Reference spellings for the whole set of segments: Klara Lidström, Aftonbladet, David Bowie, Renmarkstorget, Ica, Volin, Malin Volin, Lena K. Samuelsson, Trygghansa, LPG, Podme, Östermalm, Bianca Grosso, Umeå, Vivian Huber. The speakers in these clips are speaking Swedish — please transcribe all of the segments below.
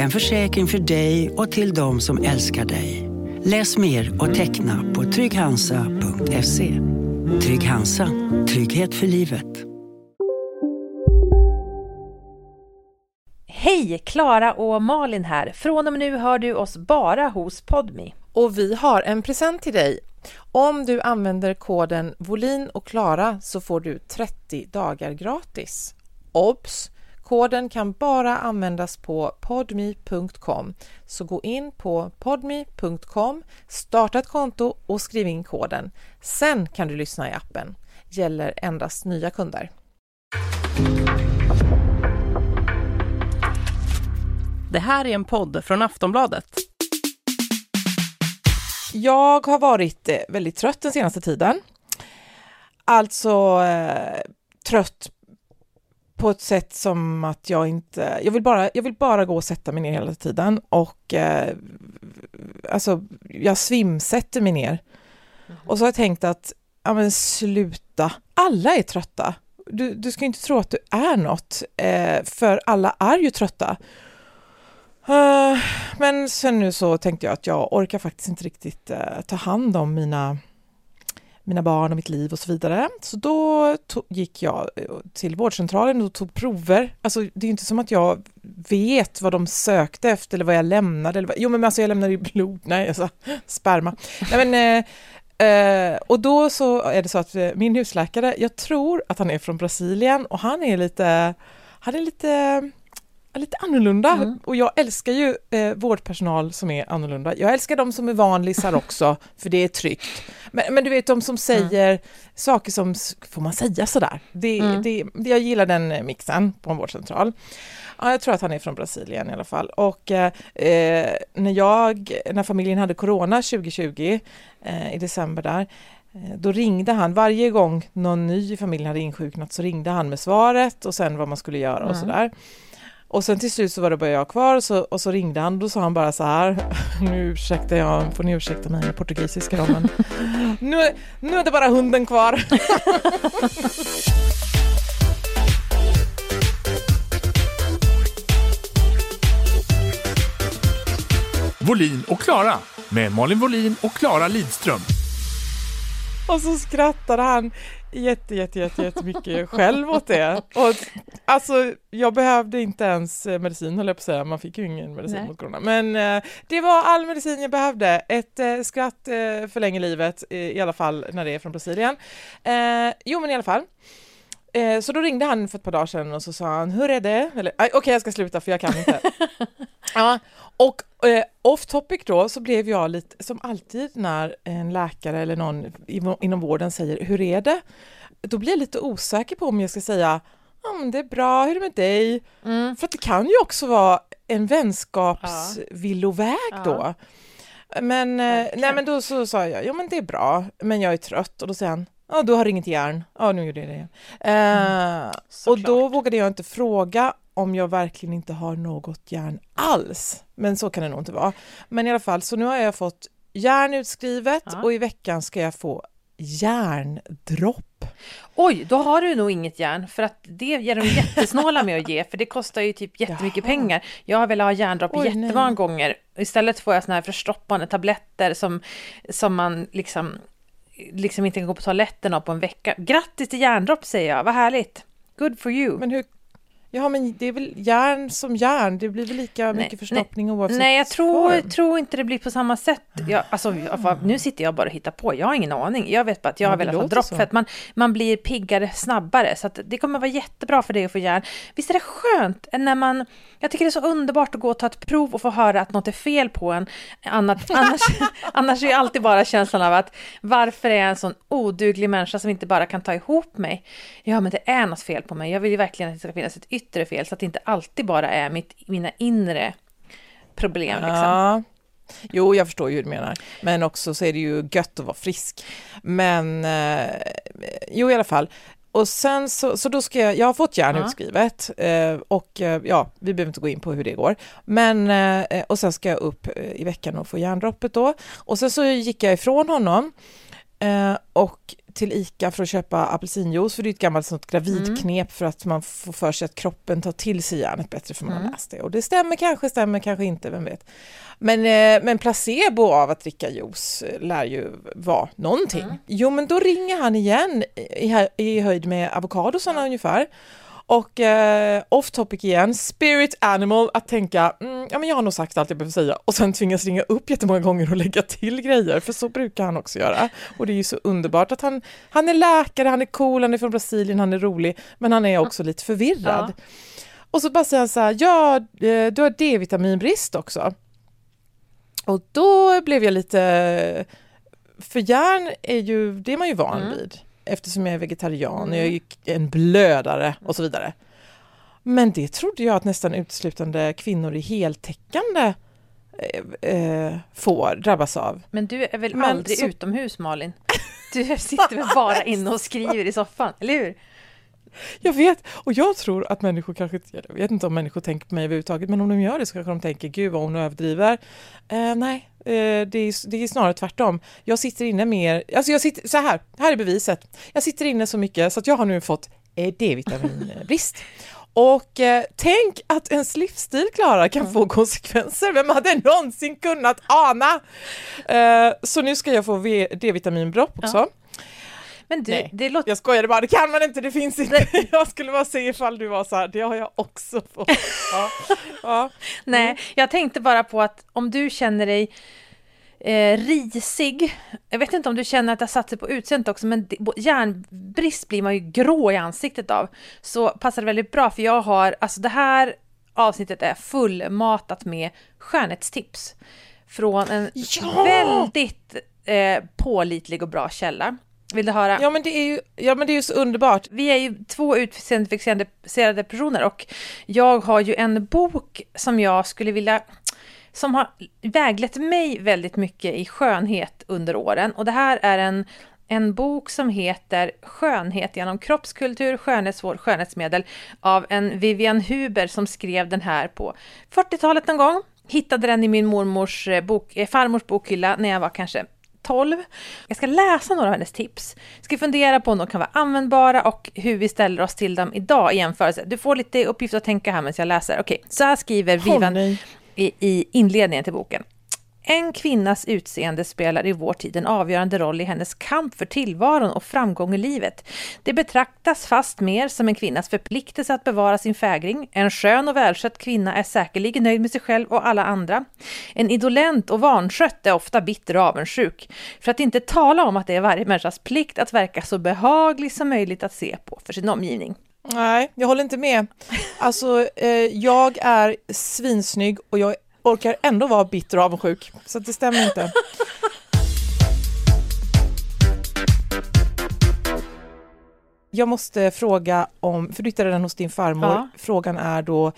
En försäkring för dig och till de som älskar dig. Läs mer och teckna på trygghansa.se. Trygghansa. Trygghet för livet. Hej, Klara och Malin här. Från och med nu hör du oss bara hos Podme. Och vi har en present till dig. Om du använder koden Volin och Klara så får du 30 dagar gratis. Obs! Koden kan bara användas på podme.com. Så gå in på podme.com, starta ett konto och skriv in koden. Sen kan du lyssna i appen. Gäller endast nya kunder. Det här är en podd från Aftonbladet. Jag har varit väldigt trött den senaste tiden. Alltså trött på ett sätt som att jag inte... Jag vill bara gå och sätta mig ner hela tiden. Och alltså, jag svimsätter mig ner. Mm. Och så har jag tänkt att, ja men sluta. Alla är trötta. Du ska inte tro att du är något. För alla är ju trötta. Men sen nu så tänkte jag att jag orkar faktiskt inte riktigt ta hand om mina barn och mitt liv och så vidare. Så då gick jag till vårdcentralen och tog prover. Alltså det är inte som att jag vet vad de sökte efter eller vad jag lämnade. Eller vad... Jo men alltså jag lämnade ju blod. Nej alltså sperma. Nej, men, och då så är det så att min husläkare, jag tror att han är från Brasilien och han är lite annorlunda. Mm. Och jag älskar ju vårdpersonal som är annorlunda. Jag älskar de som är vanlisar också, för det är tryggt. Men du vet, de som säger saker som, får man säga sådär? Jag gillar den mixen på en vårdcentral. Ja, jag tror att han är från Brasilien i alla fall. Och när familjen hade corona 2020 i december där, då ringde han varje gång någon ny i familjen hade insjuknat, så ringde han med svaret och sen vad man skulle göra och sådär. Och sen till slut så var det bara jag kvar och så ringde han, då sa han bara så här, får ni ursäkta mig med portugisiska då, men nu är det bara hunden kvar. Volin och Klara med Malin Volin och Klara Lidström. Och så skrattade han jättemycket själv åt det. Och, alltså, jag behövde inte ens medicin, höll jag på att säga. Man fick ju ingen medicin mot corona. Men det var all medicin jag behövde. Ett skratt förlänger livet, i alla fall när det är från Brasilien. Jo, men i alla fall. Så då ringde han för ett par dagar sedan och så sa han, hur är det? Okej, jag ska sluta för jag kan inte. Ja, och off topic då, så blev jag lite, som alltid när en läkare eller någon inom vården säger, hur är det? Då blir jag lite osäker på om jag ska säga, det är bra, hur är det med dig? Mm. För att det kan ju också vara en vänskapsvilloväg då. Men, nej, men då så sa jag, ja men det är bra, men jag är trött. Och då säger han, ja, du har inget järn. Ja, nu gjorde jag det igen. Och då vågade jag inte fråga om jag verkligen inte har något järn alls. Men så kan det nog inte vara. Men i alla fall, så nu har jag fått järn utskrivet och i veckan ska jag få järndropp. Oj, då har du nog inget järn, för att det ger de jättesnåla med att ge, för det kostar ju typ jättemycket pengar. Jag har velat ha järndropp jättemånga gånger. Istället får jag såna här förstoppande tabletter som man liksom inte kan gå på toaletten på en vecka. Grattis till järndropp, säger jag. Vad härligt. Good for you. Men hur Ja, men det är väl järn som järn. Det blir väl lika mycket förstoppning oavsett. Nej, jag tror inte det blir på samma sätt. Jag, alltså, nu sitter jag bara och hittar på. Jag har ingen aning. Jag vet bara att jag har velat ha droppfett. Man blir piggare snabbare. Så att det kommer vara jättebra för dig att få järn. Visst är det skönt när man... Jag tycker det är så underbart att gå och ta ett prov och få höra att något är fel på en. Annars är ju alltid bara känslan av att varför är jag en sån oduglig människa som inte bara kan ta ihop mig? Ja, men det är något fel på mig. Jag vill ju verkligen att det ska finnas ett yttre fel så att det inte alltid bara är mina inre problem. Liksom. Ja. Jo, jag förstår ju hur du menar. Men också så är det ju gött att vara frisk. Men i alla fall... Och sen så då ska jag har fått järn utskrivet och vi behöver inte gå in på hur det går. Men och sen ska jag upp i veckan och få järndroppet då. Och sen så gick jag ifrån honom och till Ica för att köpa apelsinjuice, för det är ett gammalt sånt gravidknep för att man får för sig att kroppen tar till sig järnet bättre för man har läst det. Och det stämmer kanske inte, vem vet. Men placebo av att dricka juice lär ju vara någonting. Mm. Jo, men då ringer han igen i höjd med avokadosarna ungefär. Och off topic igen, spirit animal, att tänka jag har nog sagt allt jag behöver säga och sen tvingas ringa upp jättemånga gånger och lägga till grejer, för så brukar han också göra. Och det är ju så underbart att han är läkare, han är cool, han är från Brasilien, han är rolig, men han är också lite förvirrad. Ja. Och så bara säger han så här, ja, du har D-vitaminbrist också. Och då blev jag lite, för järn är ju, det är man ju van vid. Eftersom jag är vegetarian och jag är en blödare och så vidare. Men det trodde jag att nästan uteslutande kvinnor i heltäckande får drabbas av. Men du är väl aldrig utomhus, Malin? Du sitter väl bara inne och skriver i soffan, eller hur? Jag vet, och jag tror att människor kanske, jag vet inte om människor tänker på mig överhuvudtaget, men om de gör det så kanske de tänker, gud vad hon överdriver. Det är snarare tvärtom. Jag sitter inne mer, alltså jag sitter, så här är beviset. Jag sitter inne så mycket så att jag har nu fått D-vitaminbrist. Och tänk att ens livsstil, Klara, kan få konsekvenser. Vem hade någonsin kunnat ana? Så nu ska jag få D-vitaminbropp också. Ja. Men du, nej, det låter... Jag skojade bara, det kan man inte, det finns inte. Nej. Jag skulle bara se ifall du var så här, det har jag också fått. Ja. Ja. Nej, jag tänkte bara på att om du känner dig risig, jag vet inte om du känner att jag satt sig på utseendet också, men järnbrist blir man ju grå i ansiktet av. Så passar det väldigt bra, för jag har, alltså det här avsnittet är fullmatat med skönhetstips från en väldigt pålitlig och bra källa. Vill du höra? Ja men det är ju så underbart. Vi är ju två utseendefixerade personer och jag har ju en bok som jag skulle vilja, som har väglett mig väldigt mycket i skönhet under åren, och det här är en bok som heter Skönhet genom kroppskultur, skönhetsvård, skönhetsmedel av en Vivian Huber som skrev den här på 40-talet någon gång. Hittade den i min farmors bokhylla när jag var kanske 12. Jag ska läsa några av hennes tips. Jag ska fundera på om de kan vara användbara och hur vi ställer oss till dem idag i jämförelse. Du får lite uppgift att tänka här medan jag läser. Okej, så här skriver Vivan i inledningen till boken. En kvinnas utseende spelar i vår tid en avgörande roll i hennes kamp för tillvaron och framgång i livet. Det betraktas fast mer som en kvinnas förpliktelse att bevara sin fägring. En skön och välskött kvinna är säkerligen nöjd med sig själv och alla andra. En idolent och vanskött är ofta bitter och avundsjuk. För att inte tala om att det är varje människas plikt att verka så behaglig som möjligt att se på för sin omgivning. Nej, jag håller inte med. Alltså, jag är svinsnygg och jag orkar ändå vara bitter och avundsjuk. Så det stämmer inte. Jag måste fråga om, för du hittade den hos din farmor. Ja. Frågan är då,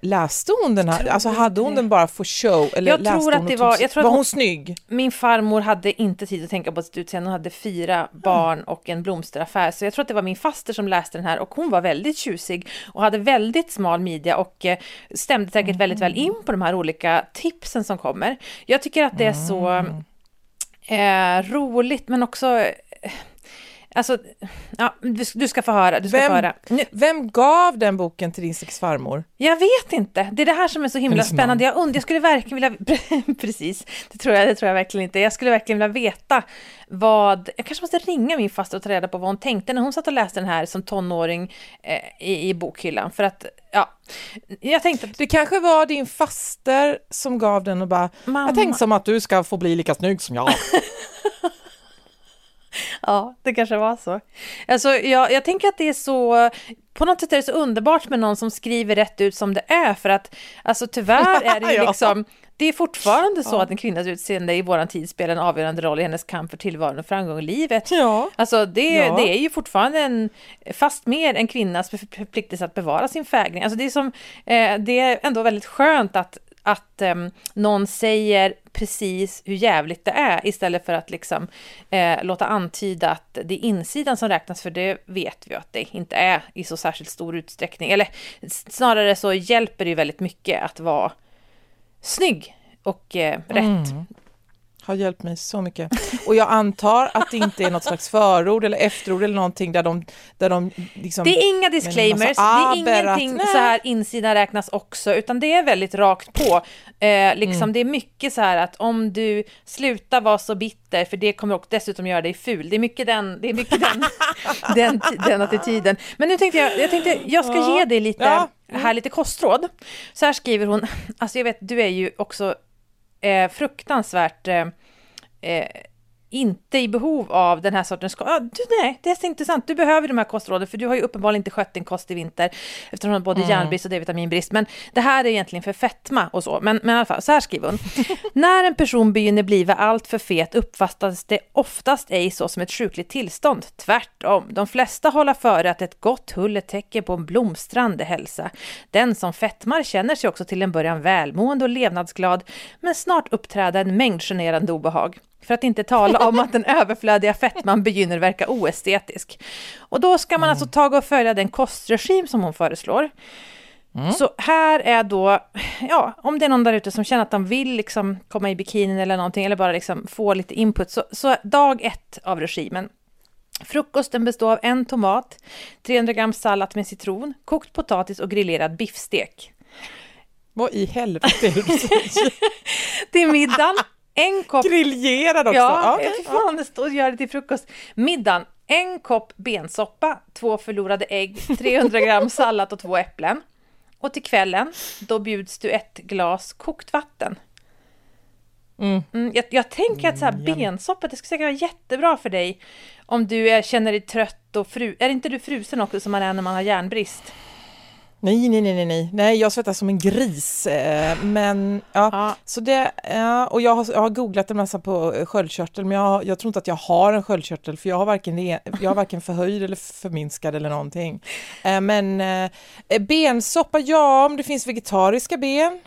läste hon den här? Alltså hade hon den bara för show? Eller jag tror att det var... Var hon snygg? Min farmor hade inte tid att tänka på sitt utseende. Hon hade 4 barn och en blomsteraffär. Så jag tror att det var min faster som läste den här. Och hon var väldigt tjusig och hade väldigt smal midja. Och stämde säkert väldigt väl in på de här olika tipsen som kommer. Jag tycker att det är så roligt, men också... Alltså, ja, du ska få höra. Vem gav den boken till din sexfarmor? Jag vet inte. Det är det här som är så himla spännande. Jag skulle verkligen vilja... Precis, det tror jag verkligen inte. Jag skulle verkligen vilja veta vad... Jag kanske måste ringa min faster och ta reda på vad hon tänkte när hon satt och läste den här som tonåring i bokhyllan. För att, ja... Jag tänkte... Det kanske var din faster som gav den och bara... Mamma. Jag tänkte som att du ska få bli lika snygg som jag. Ja, det kanske var så. Alltså, jag tänker att det är så... På något sätt är det så underbart med någon som skriver rätt ut som det är. För att, alltså tyvärr är det ju liksom... Det är fortfarande så att en kvinnas utseende i våran tid spelar en avgörande roll i hennes kamp för tillvaron och framgång i livet. Ja. Alltså det är ju fortfarande fast mer en kvinnas förpliktelse att bevara sin färgning. Alltså det är ändå väldigt skönt att någon säger precis hur jävligt det är istället för att liksom låta antyda att det är insidan som räknas, för det vet vi att det inte är i så särskilt stor utsträckning. Eller snarare så hjälper det ju väldigt mycket att vara snygg och rätt. Har hjälpt mig så mycket. Och jag antar att det inte är något slags förord eller efterord eller någonting där de liksom... Det är inga disclaimers, det är ingenting att, så här insidan räknas också, utan det är väldigt rakt på. Det är mycket så här att om du slutar vara så bitter, för det kommer också dessutom göra dig ful. Det är mycket den den attityden. Men nu tänkte jag ska ge dig lite här lite kostråd. Så här skriver hon, alltså jag vet, du är ju också fruktansvärt inte i behov av den här sortens kost. Nej, det är så intressant. Du behöver de här kostråden, för du har ju uppenbarligen inte skött din kost i vinter eftersom du har både järnbrist och D-vitaminbrist. Men det här är egentligen för fetma och så. Men i alla fall, så här skriver hon. När en person begynner bliva allt för fet uppfattas det oftast ej så som ett sjukligt tillstånd. Tvärtom. De flesta håller för att ett gott hull är tecken på en blomstrande hälsa. Den som fettmar känner sig också till en början välmående och levnadsglad, men snart uppträder en mängd generande obehag. För att inte tala om att den överflödiga fettman begynner verka oestetisk. Och då ska man alltså ta och följa den kostregim som hon föreslår. Mm. Så här är då, om det är någon där ute som känner att de vill liksom komma i bikinin eller någonting, eller bara liksom få lite input. Så dag 1 av regimen. Frukosten består av 1 tomat, 300 gram sallad med citron, kokt potatis och grillerad biffstek. Vad i helvete är det? Till middagen. En kopp grillerad också. Ja, fan, det står och gör det till frukost. Middagen, 1 kopp bensoppa, 2 förlorade ägg, 300 gram sallad och 2 äpplen. Och till kvällen, då bjuds du 1 glas kokt vatten. Jag tänker att så här bensoppa, det skulle säkert vara jättebra för dig om du känner dig trött och är inte du frusen också som man är när man har järnbrist? Nej, jag svettas som en gris. Men så det, och jag har googlat en massa på sköldkörtel, men jag tror inte att jag har en sköldkörtel, för jag har varken förhöjd eller förminskad eller någonting. Men bensoppa, om det finns vegetariska ben,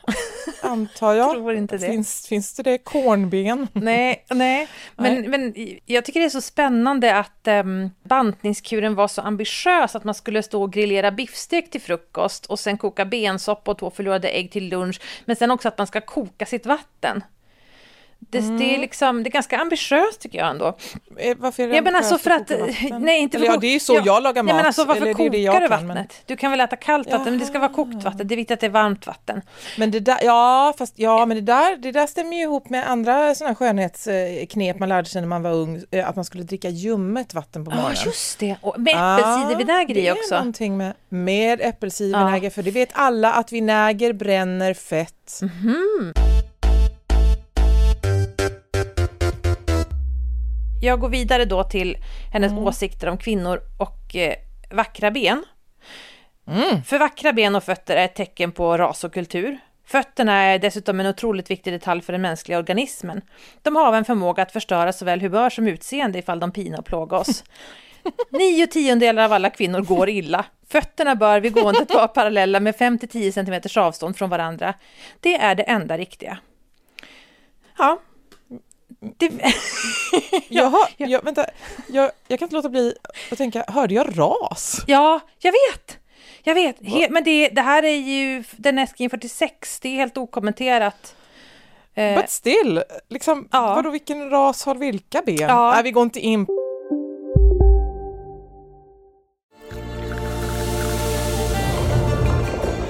antar jag. Tror inte det. Finns det kornben? Nej. Men jag tycker det är så spännande att bantningskuren var så ambitiös att man skulle stå och grillera biffstek till frukost och sen koka bensoppa och 2 förlorade ägg till lunch, men sen också att man ska koka sitt vatten. Det är liksom, det är ganska ambitiöst tycker jag ändå. Varför är det? Jag menar så för att det är så jag lagar mat. Jag menar så, varför eller kokar du vattnet? Du kan väl äta kallt vatten, men det ska vara kokt vatten. Det är viktigt att det är varmt vatten. Men det där, men det där stämmer ju ihop med andra såna skönhetsknep man lärde sig när man var ung, att man skulle dricka ljummet vatten på morgonen. Ja, just det. Och med äppelcidervinäger också. Det är någonting med äppelcidervinäger, för det vet alla att vinäger bränner fett. Jag går vidare då till hennes åsikter om kvinnor och vackra ben. För vackra ben och fötter är ett tecken på ras och kultur. Fötterna är dessutom en otroligt viktig detalj för den mänskliga organismen. De har en förmåga att förstöra såväl humör som utseende ifall de pinar och plågar oss. 9/10 av alla kvinnor går illa. Fötterna bör vid gåendet vara parallella med 5-10 cm avstånd från varandra. Det är det enda riktiga. Ja. Vänta. Jag kan inte låta bli att tänka, hörde jag ras? Ja, jag vet. Men det här är ju den äsken 46, det är helt okommenterat. But still, liksom, vadå, vilken ras har vilka ben? Vi går inte in.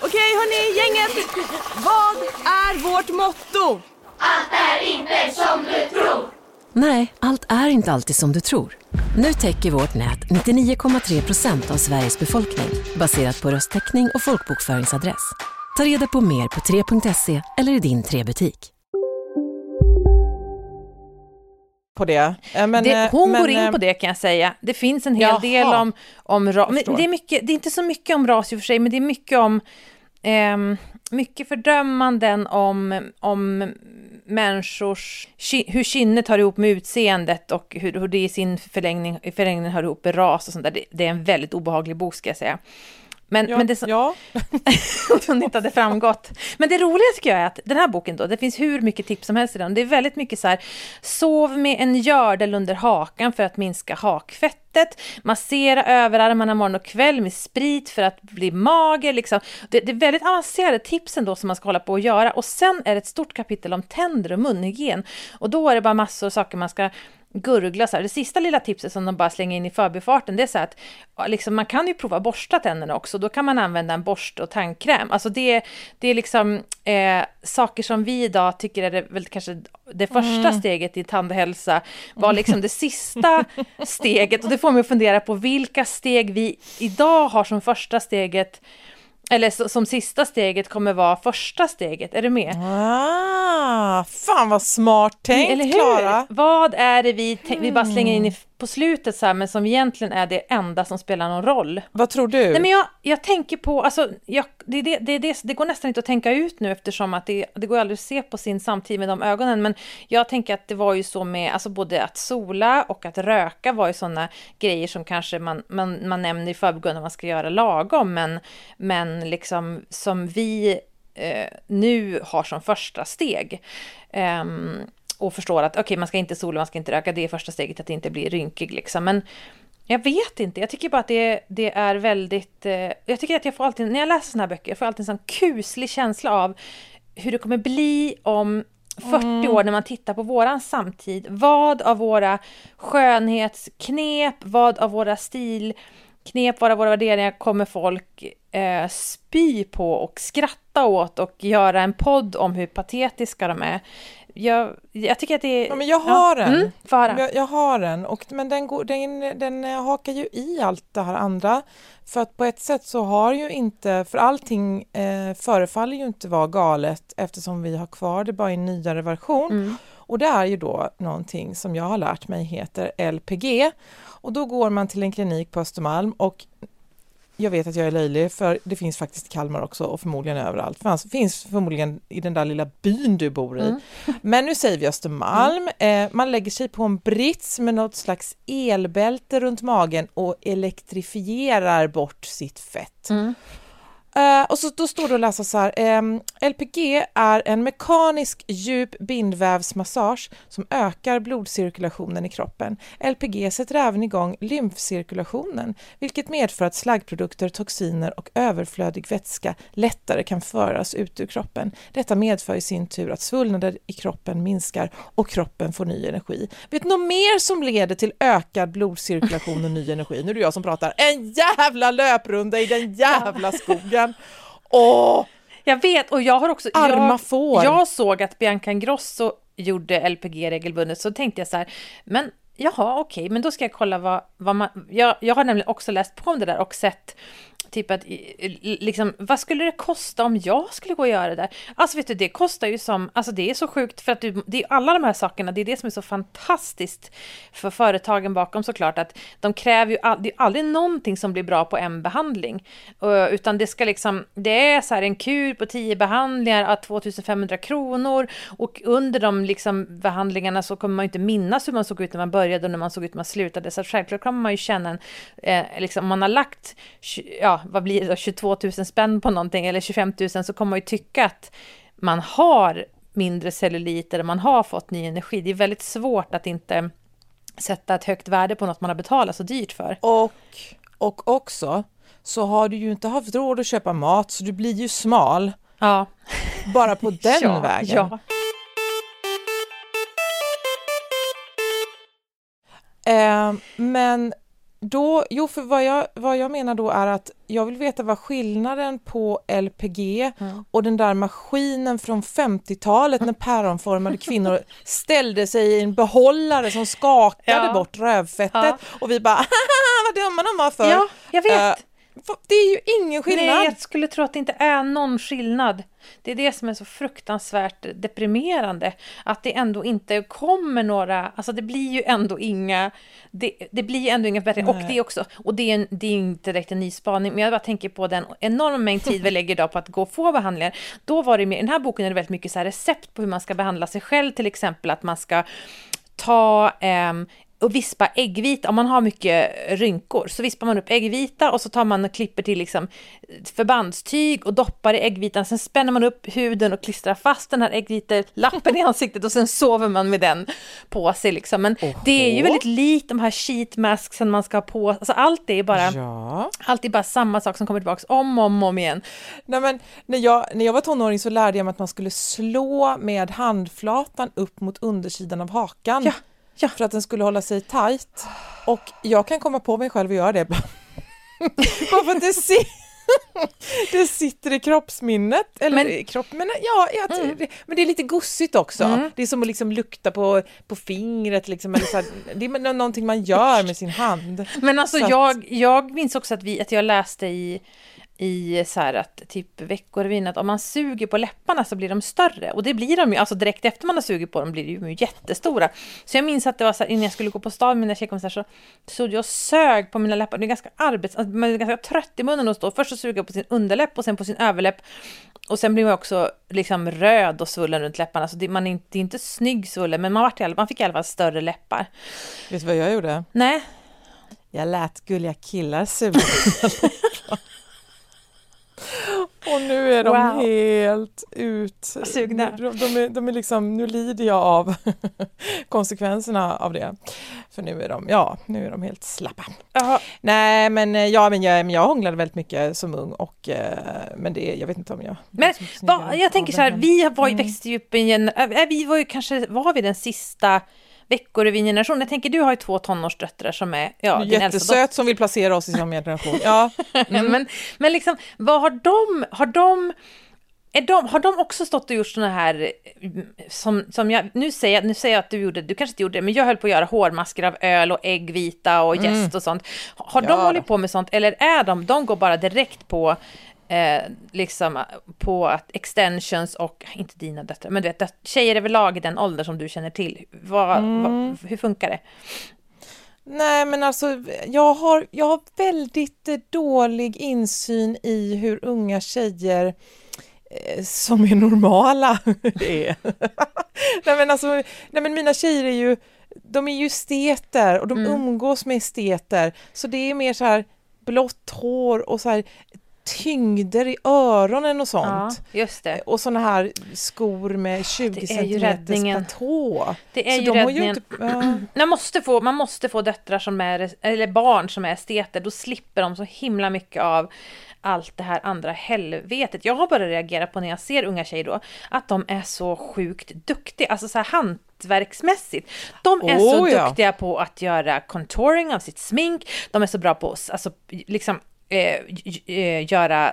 Okej hörni, gänget! Vad är vårt motto? Allt är inte som du tror! Nej, allt är inte alltid som du tror. Nu täcker vårt nät 99,3% av Sveriges befolkning baserat på rösttäckning och folkbokföringsadress. Ta reda på mer på 3.se eller i din 3-butik. På det. Hon går in på det kan jag säga. Det finns en hel del om ras. Men det är inte så mycket om ras i och för sig, men det är mycket om mycket fördömanden om människors, hur kinnet hör ihop med utseendet och hur det i sin förlängning hör ihop med ras och sånt där. Det är en väldigt obehaglig bok ska jag säga. Men som inte hade framgått. Men det roliga tycker jag är att den här boken då, det finns hur mycket tips som helst i den. Det är väldigt mycket så här, sov med en gördel under hakan för att minska hakfettet. Massera överarmarna morgon och kväll med sprit för att bli mager. Liksom. Det är väldigt avancerade tips ändå som man ska hålla på att göra. Och sen är det ett stort kapitel om tänder och munhygien. Och då är det bara massor av saker man ska gurgla så här. Det sista lilla tipset som de bara slänger in i förbifarten, det är så här att liksom, man kan ju prova borsta tänderna också. Då kan man använda en borst och tandkräm. Alltså det är liksom saker som vi idag tycker är väl kanske det första steget i tandhälsa var liksom det sista steget. Och det får mig att fundera på vilka steg vi idag har som första steget. Eller som sista steget kommer vara första steget. Är du med? Ah, fan vad smart tänkt, Klara. Vad är det vi bara slänger in på slutet så här, men som egentligen är det enda som spelar någon roll? Vad tror du? Nej, men jag tänker på, alltså, det går nästan inte att tänka ut nu eftersom att det går aldrig att se på sin samtid med de ögonen. Men jag tänker att det var ju så med, alltså både att sola och att röka var ju sådana grejer som kanske man nämner i förbigående när man ska göra lagom. Men liksom som vi nu har som första steg. Och förstår att okej, man ska inte sola, man ska inte röka. Det är första steget att inte bli rynkig liksom. Men jag vet inte. Jag tycker bara att det är väldigt... jag tycker att jag får alltid, när jag läser såna här böcker, jag får alltid en sån kuslig känsla av hur det kommer bli om 40 år när man tittar på våran samtid. Vad av våra skönhetsknep, vad av våra stilknep, vad av våra värderingar kommer folk spy på och skratta åt och göra en podd om hur patetiska de är. Jag tycker att det är... Ja, men jag har den. Mm, jag har den. Men den hakar ju i allt det här andra. För att på ett sätt så har ju inte... För allting förefaller ju inte vara galet eftersom vi har kvar det bara i en nyare version. Mm. Och det är ju då någonting som jag har lärt mig heter LPG. Och då går man till en klinik på Östermalm och... Jag vet att jag är löjlig för det finns faktiskt Kalmar också och förmodligen överallt. Det finns förmodligen i den där lilla byn du bor i. Mm. Men nu säger vi Östermalm. Man lägger sig på en brits med något slags elbälte runt magen och elektrifierar bort sitt fett. Mm. Och så då står det att läsa så här. LPG är en mekanisk djup bindvävsmassage som ökar blodcirkulationen i kroppen. LPG sätter även igång lymfcirkulationen, vilket medför att slaggprodukter, toxiner och överflödig vätska lättare kan föras ut ur kroppen. Detta medför i sin tur att svullnader i kroppen minskar och kroppen får ny energi. Vet du något mer som leder till ökad blodcirkulation och ny energi? Nu är det jag som pratar. En jävla löprunda i den jävla skogen. Åh, jag vet, och jag har också arma får. Jag såg att Bianca Grosso gjorde LPG regelbundet, så tänkte jag så här, men jaha, okej, men då ska jag kolla vad man, jag har nämligen också läst på om det där och sett typ att liksom, vad skulle det kosta om jag skulle gå och göra det där? Alltså vet du, det kostar ju som, alltså det är så sjukt för att du, det är alla de här sakerna, det är det som är så fantastiskt för företagen bakom såklart, att de kräver ju, det är aldrig någonting som blir bra på en behandling, utan det ska liksom, det är så här en kur på 10 behandlingar av 2500 kronor och under de liksom behandlingarna så kommer man ju inte minnas hur man såg ut när man började och när man såg ut när man slutade, så självklart kommer man ju känna en, liksom man har lagt, ja, vad blir det, 22 000 spänn på någonting eller 25 000, så kommer man ju tycka att man har mindre cellulit eller man har fått ny energi. Det är väldigt svårt att inte sätta ett högt värde på något man har betalat så dyrt för. Och också så har du ju inte haft råd att köpa mat, så du blir ju smal. Ja. Bara på den vägen. Ja. Men då, jo, för vad jag menar då är att jag vill veta vad skillnaden på LPG och den där maskinen från 50-talet när päronformade kvinnor ställde sig i en behållare som skakade bort rövfettet och vi bara, vad dumma de var för. Ja, jag vet. Det är ju ingen skillnad. Nej, jag skulle tro att det inte är någon skillnad. Det är det som är så fruktansvärt deprimerande. Att det ändå inte kommer några... Alltså det blir ju ändå inga... Det blir ju ändå inga bättre. Nej. Och det också... Och det är inte direkt en ny spaning. Men jag bara tänker på den enorma mängd tid vi lägger idag på att gå och få behandlingar. Då var det med... I den här boken är det väldigt mycket så här recept på hur man ska behandla sig själv. Till exempel att man ska ta... och vispa äggvita, om man har mycket rynkor så vispar man upp äggvita och så tar man och klipper till liksom förbandstyg och doppar i äggvitan, sen spänner man upp huden och klistrar fast den här äggvitelappen i ansiktet och sen sover man med den på sig liksom. Men det är ju väldigt likt de här sheet masksen man ska ha på, alltså allt är bara samma sak som kommer tillbaka om och om igen. Nej, men när jag var tonåring så lärde jag mig att man skulle slå med handflatan upp mot undersidan av hakan. Ja. För att den skulle hålla sig tajt. Och jag kan komma på mig själv och göra det. Bara för att det sitter i kroppsminnet. Eller men det är lite gussigt också. Mm. Det är som att liksom lukta på fingret. Liksom, eller så här, det är någonting man gör med sin hand. Men alltså jag minns också att jag läste i så här att typ Veckorevyn att om man suger på läpparna så blir de större, och det blir de ju, alltså direkt efter man har sugit på dem blir de ju jättestora. Så jag minns att det var så här, innan jag skulle gå på stan med mina tjejkompisar så jag sög på mina läppar. Det är ganska man är ganska trött i munnen och står först och suger på sin underläpp och sen på sin överläpp, och sen blir man också liksom röd och svullen runt läpparna, så det är inte snygg svullen, men man fick i alla fall större läppar. Vet du vad jag gjorde? Nej. Jag lät gulliga killar suga. Och nu är de helt utsugna. De är liksom, nu lider jag av konsekvenserna av det. För nu är de helt slappa. Aha. Nej, men jag hånglade väldigt mycket som ung, och men det, jag vet inte om jag. Men jag tänker så här, vi var ju växte ju upp i en, vi var ju kanske, var vi den sista Veckorevyn-generation. Jag tänker, du har ju 2 tonårsdöttrar som är... Ja, jättesöt som vill placera oss i sin generation. Ja. Mm. men liksom, vad har de... Har de också stått och gjort såna här som jag nu säger jag att du kanske inte gjorde det, men jag höll på att göra hårmasker av öl och äggvita och jäst och sånt. Har de hållit på med sånt, eller är de går bara direkt på liksom på att extensions och inte dina döttrar, men du vet, tjejer överlag i den ålder som du känner till, hur funkar det? Nej, men alltså jag har väldigt dålig insyn i hur unga tjejer som är normala det är. nej men mina tjejer är ju, de är ju esteter och de umgås med esteter, så det är mer så här blått hår och så här tyngder i öronen och sånt. Ja, just det. Och såna här skor med 20 cm platå. Det är så ju de räddningen. Man måste få döttrar som är, eller barn som är esteter, då slipper de så himla mycket av allt det här andra helvetet. Jag har börjat reagera på när jag ser unga tjejer då, att de är så sjukt duktiga, alltså så här hantverksmässigt. De är så duktiga på att göra contouring av sitt smink, de är så bra på, alltså liksom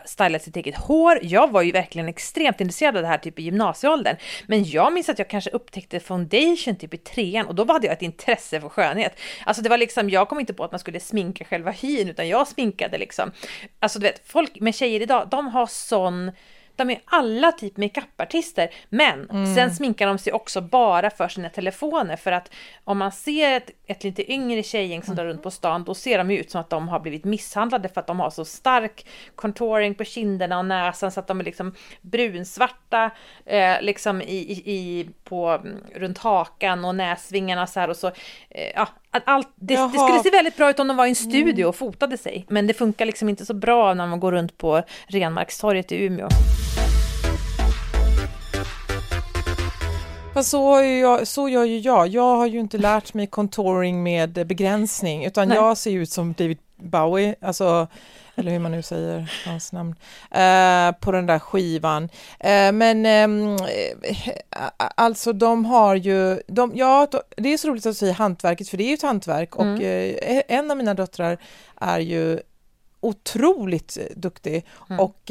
styla sitt eget hår. Jag var ju verkligen extremt intresserad av det här typ i gymnasieåldern. Men jag minns att jag kanske upptäckte foundation typ i 3:an. Och då hade jag ett intresse för skönhet. Alltså det var liksom, jag kom inte på att man skulle sminka själva hyn, utan jag sminkade liksom. Alltså du vet, folk med tjejer idag, de har sån... De är alla typ makeupartister, men sen sminkar de sig också bara för sina telefoner. För att om man ser ett lite yngre tjejgäng som drar runt på stan, då ser de ju ut som att de har blivit misshandlade för att de har så stark contouring på kinderna och näsan så att de är liksom brunsvarta liksom i på runt hakan och näsvingarna så här och så. Ja, det skulle se väldigt bra ut om de var i en studio och fotade sig. Men det funkar liksom inte så bra när man går runt på Renmarkstorget i Umeå. Så gör jag. Jag har ju inte lärt mig contouring med begränsning. Utan jag ser ut som David Bowie. Alltså... Eller hur man nu säger hans namn. På den där skivan. Alltså de har ju... det är så roligt att säga hantverket. För det är ju ett hantverk. Och en av mina döttrar är ju otroligt duktig. Och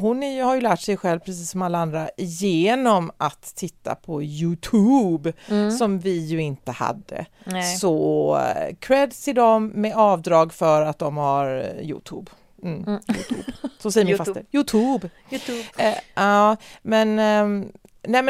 hon har ju lärt sig själv, precis som alla andra, genom att titta på YouTube. Som vi ju inte hade. Nej. Så creds till dem med avdrag för att de har YouTube. YouTube. Så säger min faster. YouTube.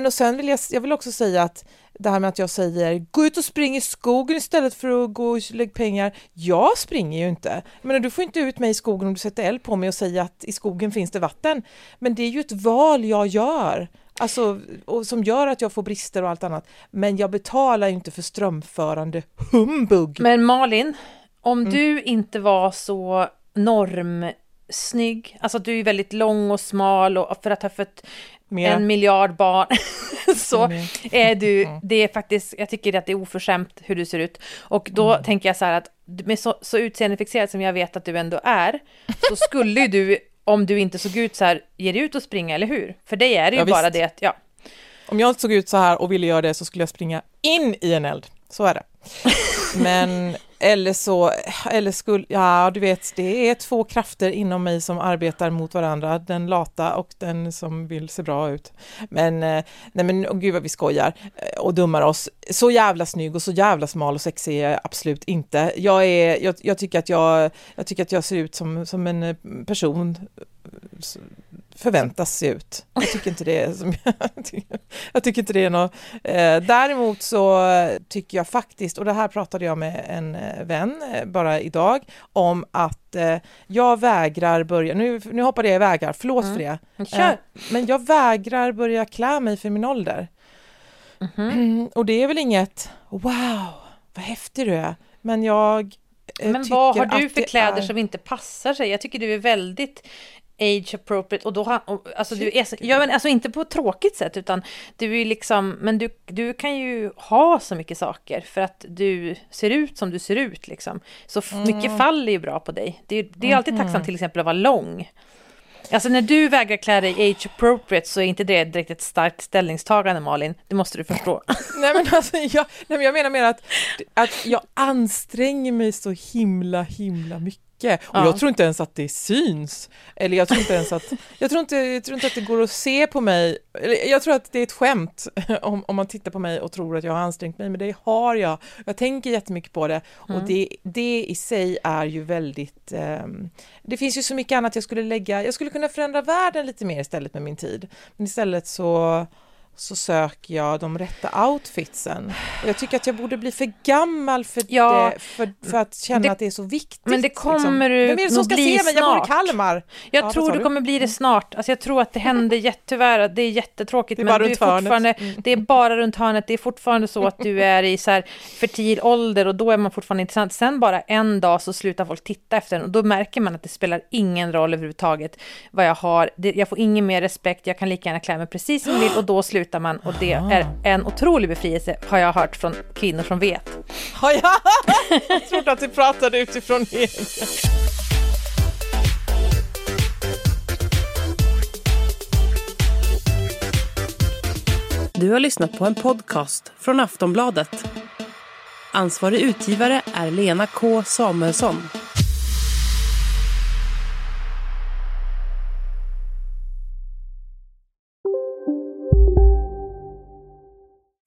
Och sen vill jag vill också säga att det här med att jag säger gå ut och spring i skogen istället för att gå och lägga pengar. Jag springer ju inte. Men du får inte ut mig i skogen om du sätter eld på mig och säger att i skogen finns det vatten. Men det är ju ett val jag gör. Alltså, och som gör att jag får brister och allt annat. Men jag betalar ju inte för strömförande humbug. Men Malin, om du inte var så normsnygg. Alltså du är väldigt lång och smal och för att ha fött... Mer. 1 miljard barn så är du, det är faktiskt, jag tycker att det är oförskämt hur du ser ut, och då tänker jag så här att med så utseendefixerad som jag vet att du ändå är, så skulle du, om du inte såg ut så här, ge dig ut och springa, eller hur? För det är ju bara det att, om jag såg ut så här och ville göra det så skulle jag springa in i en eld, så är det. Men du vet, det är två krafter inom mig som arbetar mot varandra, den lata och den som vill se bra ut. Men gud vad vi skojar och dummar oss. Så jävla snygg och så jävla smal och sexig är jag absolut inte. Jag tycker att jag ser ut som en person förväntas se ut. Jag tycker inte det är något. Däremot så tycker jag faktiskt, och det här pratade jag med en vän bara idag om, att jag vägrar börja, nu hoppade jag i vägar, förlåt för det. Men jag vägrar börja klä mig för min ålder. Och det är väl inget wow, vad häftig du är. Men vad har du för kläder som inte passar sig? Jag tycker du är väldigt age appropriate, och då alltså du är, men alltså inte på ett tråkigt sätt, utan du är liksom, men du kan ju ha så mycket saker för att du ser ut som du ser ut liksom. Så mycket fall är ju bra på dig. Det är alltid tacksamt till exempel att vara lång. Alltså när du vägrar klä dig age appropriate så är inte det direkt ett starkt ställningstagande, Malin. Det måste du förstå. Jag menar mer att jag anstränger mig så himla mycket. Och jag tror inte ens att det syns. Eller jag tror inte att det går att se på mig. Eller jag tror att det är ett skämt om man tittar på mig och tror att jag har ansträngt mig. Men det har jag. Jag tänker jättemycket på det. Och det i sig är ju väldigt... det finns ju så mycket annat jag skulle lägga. Jag skulle kunna förändra världen lite mer istället med min tid. Men istället så söker jag de rätta outfitsen. Jag tycker att jag borde bli för gammal för att känna att det är så viktigt. Men det kommer liksom. Du nog bli snart. Jag bor i Kalmar. Jag tror du kommer bli det snart. Alltså jag tror att det händer tyvärr. Det är jättetråkigt. Det är bara runt hörnet. Det är bara runt hörnet. Det är fortfarande så att du är i så här fertil ålder, och då är man fortfarande intressant. Sen bara en dag så slutar folk titta efter den, och då märker man att det spelar ingen roll överhuvudtaget vad jag har. Jag får ingen mer respekt. Jag kan lika gärna klä mig precis som jag vill, och då slutar man, och det är en otrolig befrielse, har jag hört från kvinnor som vet. Jag trodde att du pratade utifrån det. Du har lyssnat på en podcast från Aftonbladet. Ansvarig utgivare är Lena K. Samuelsson.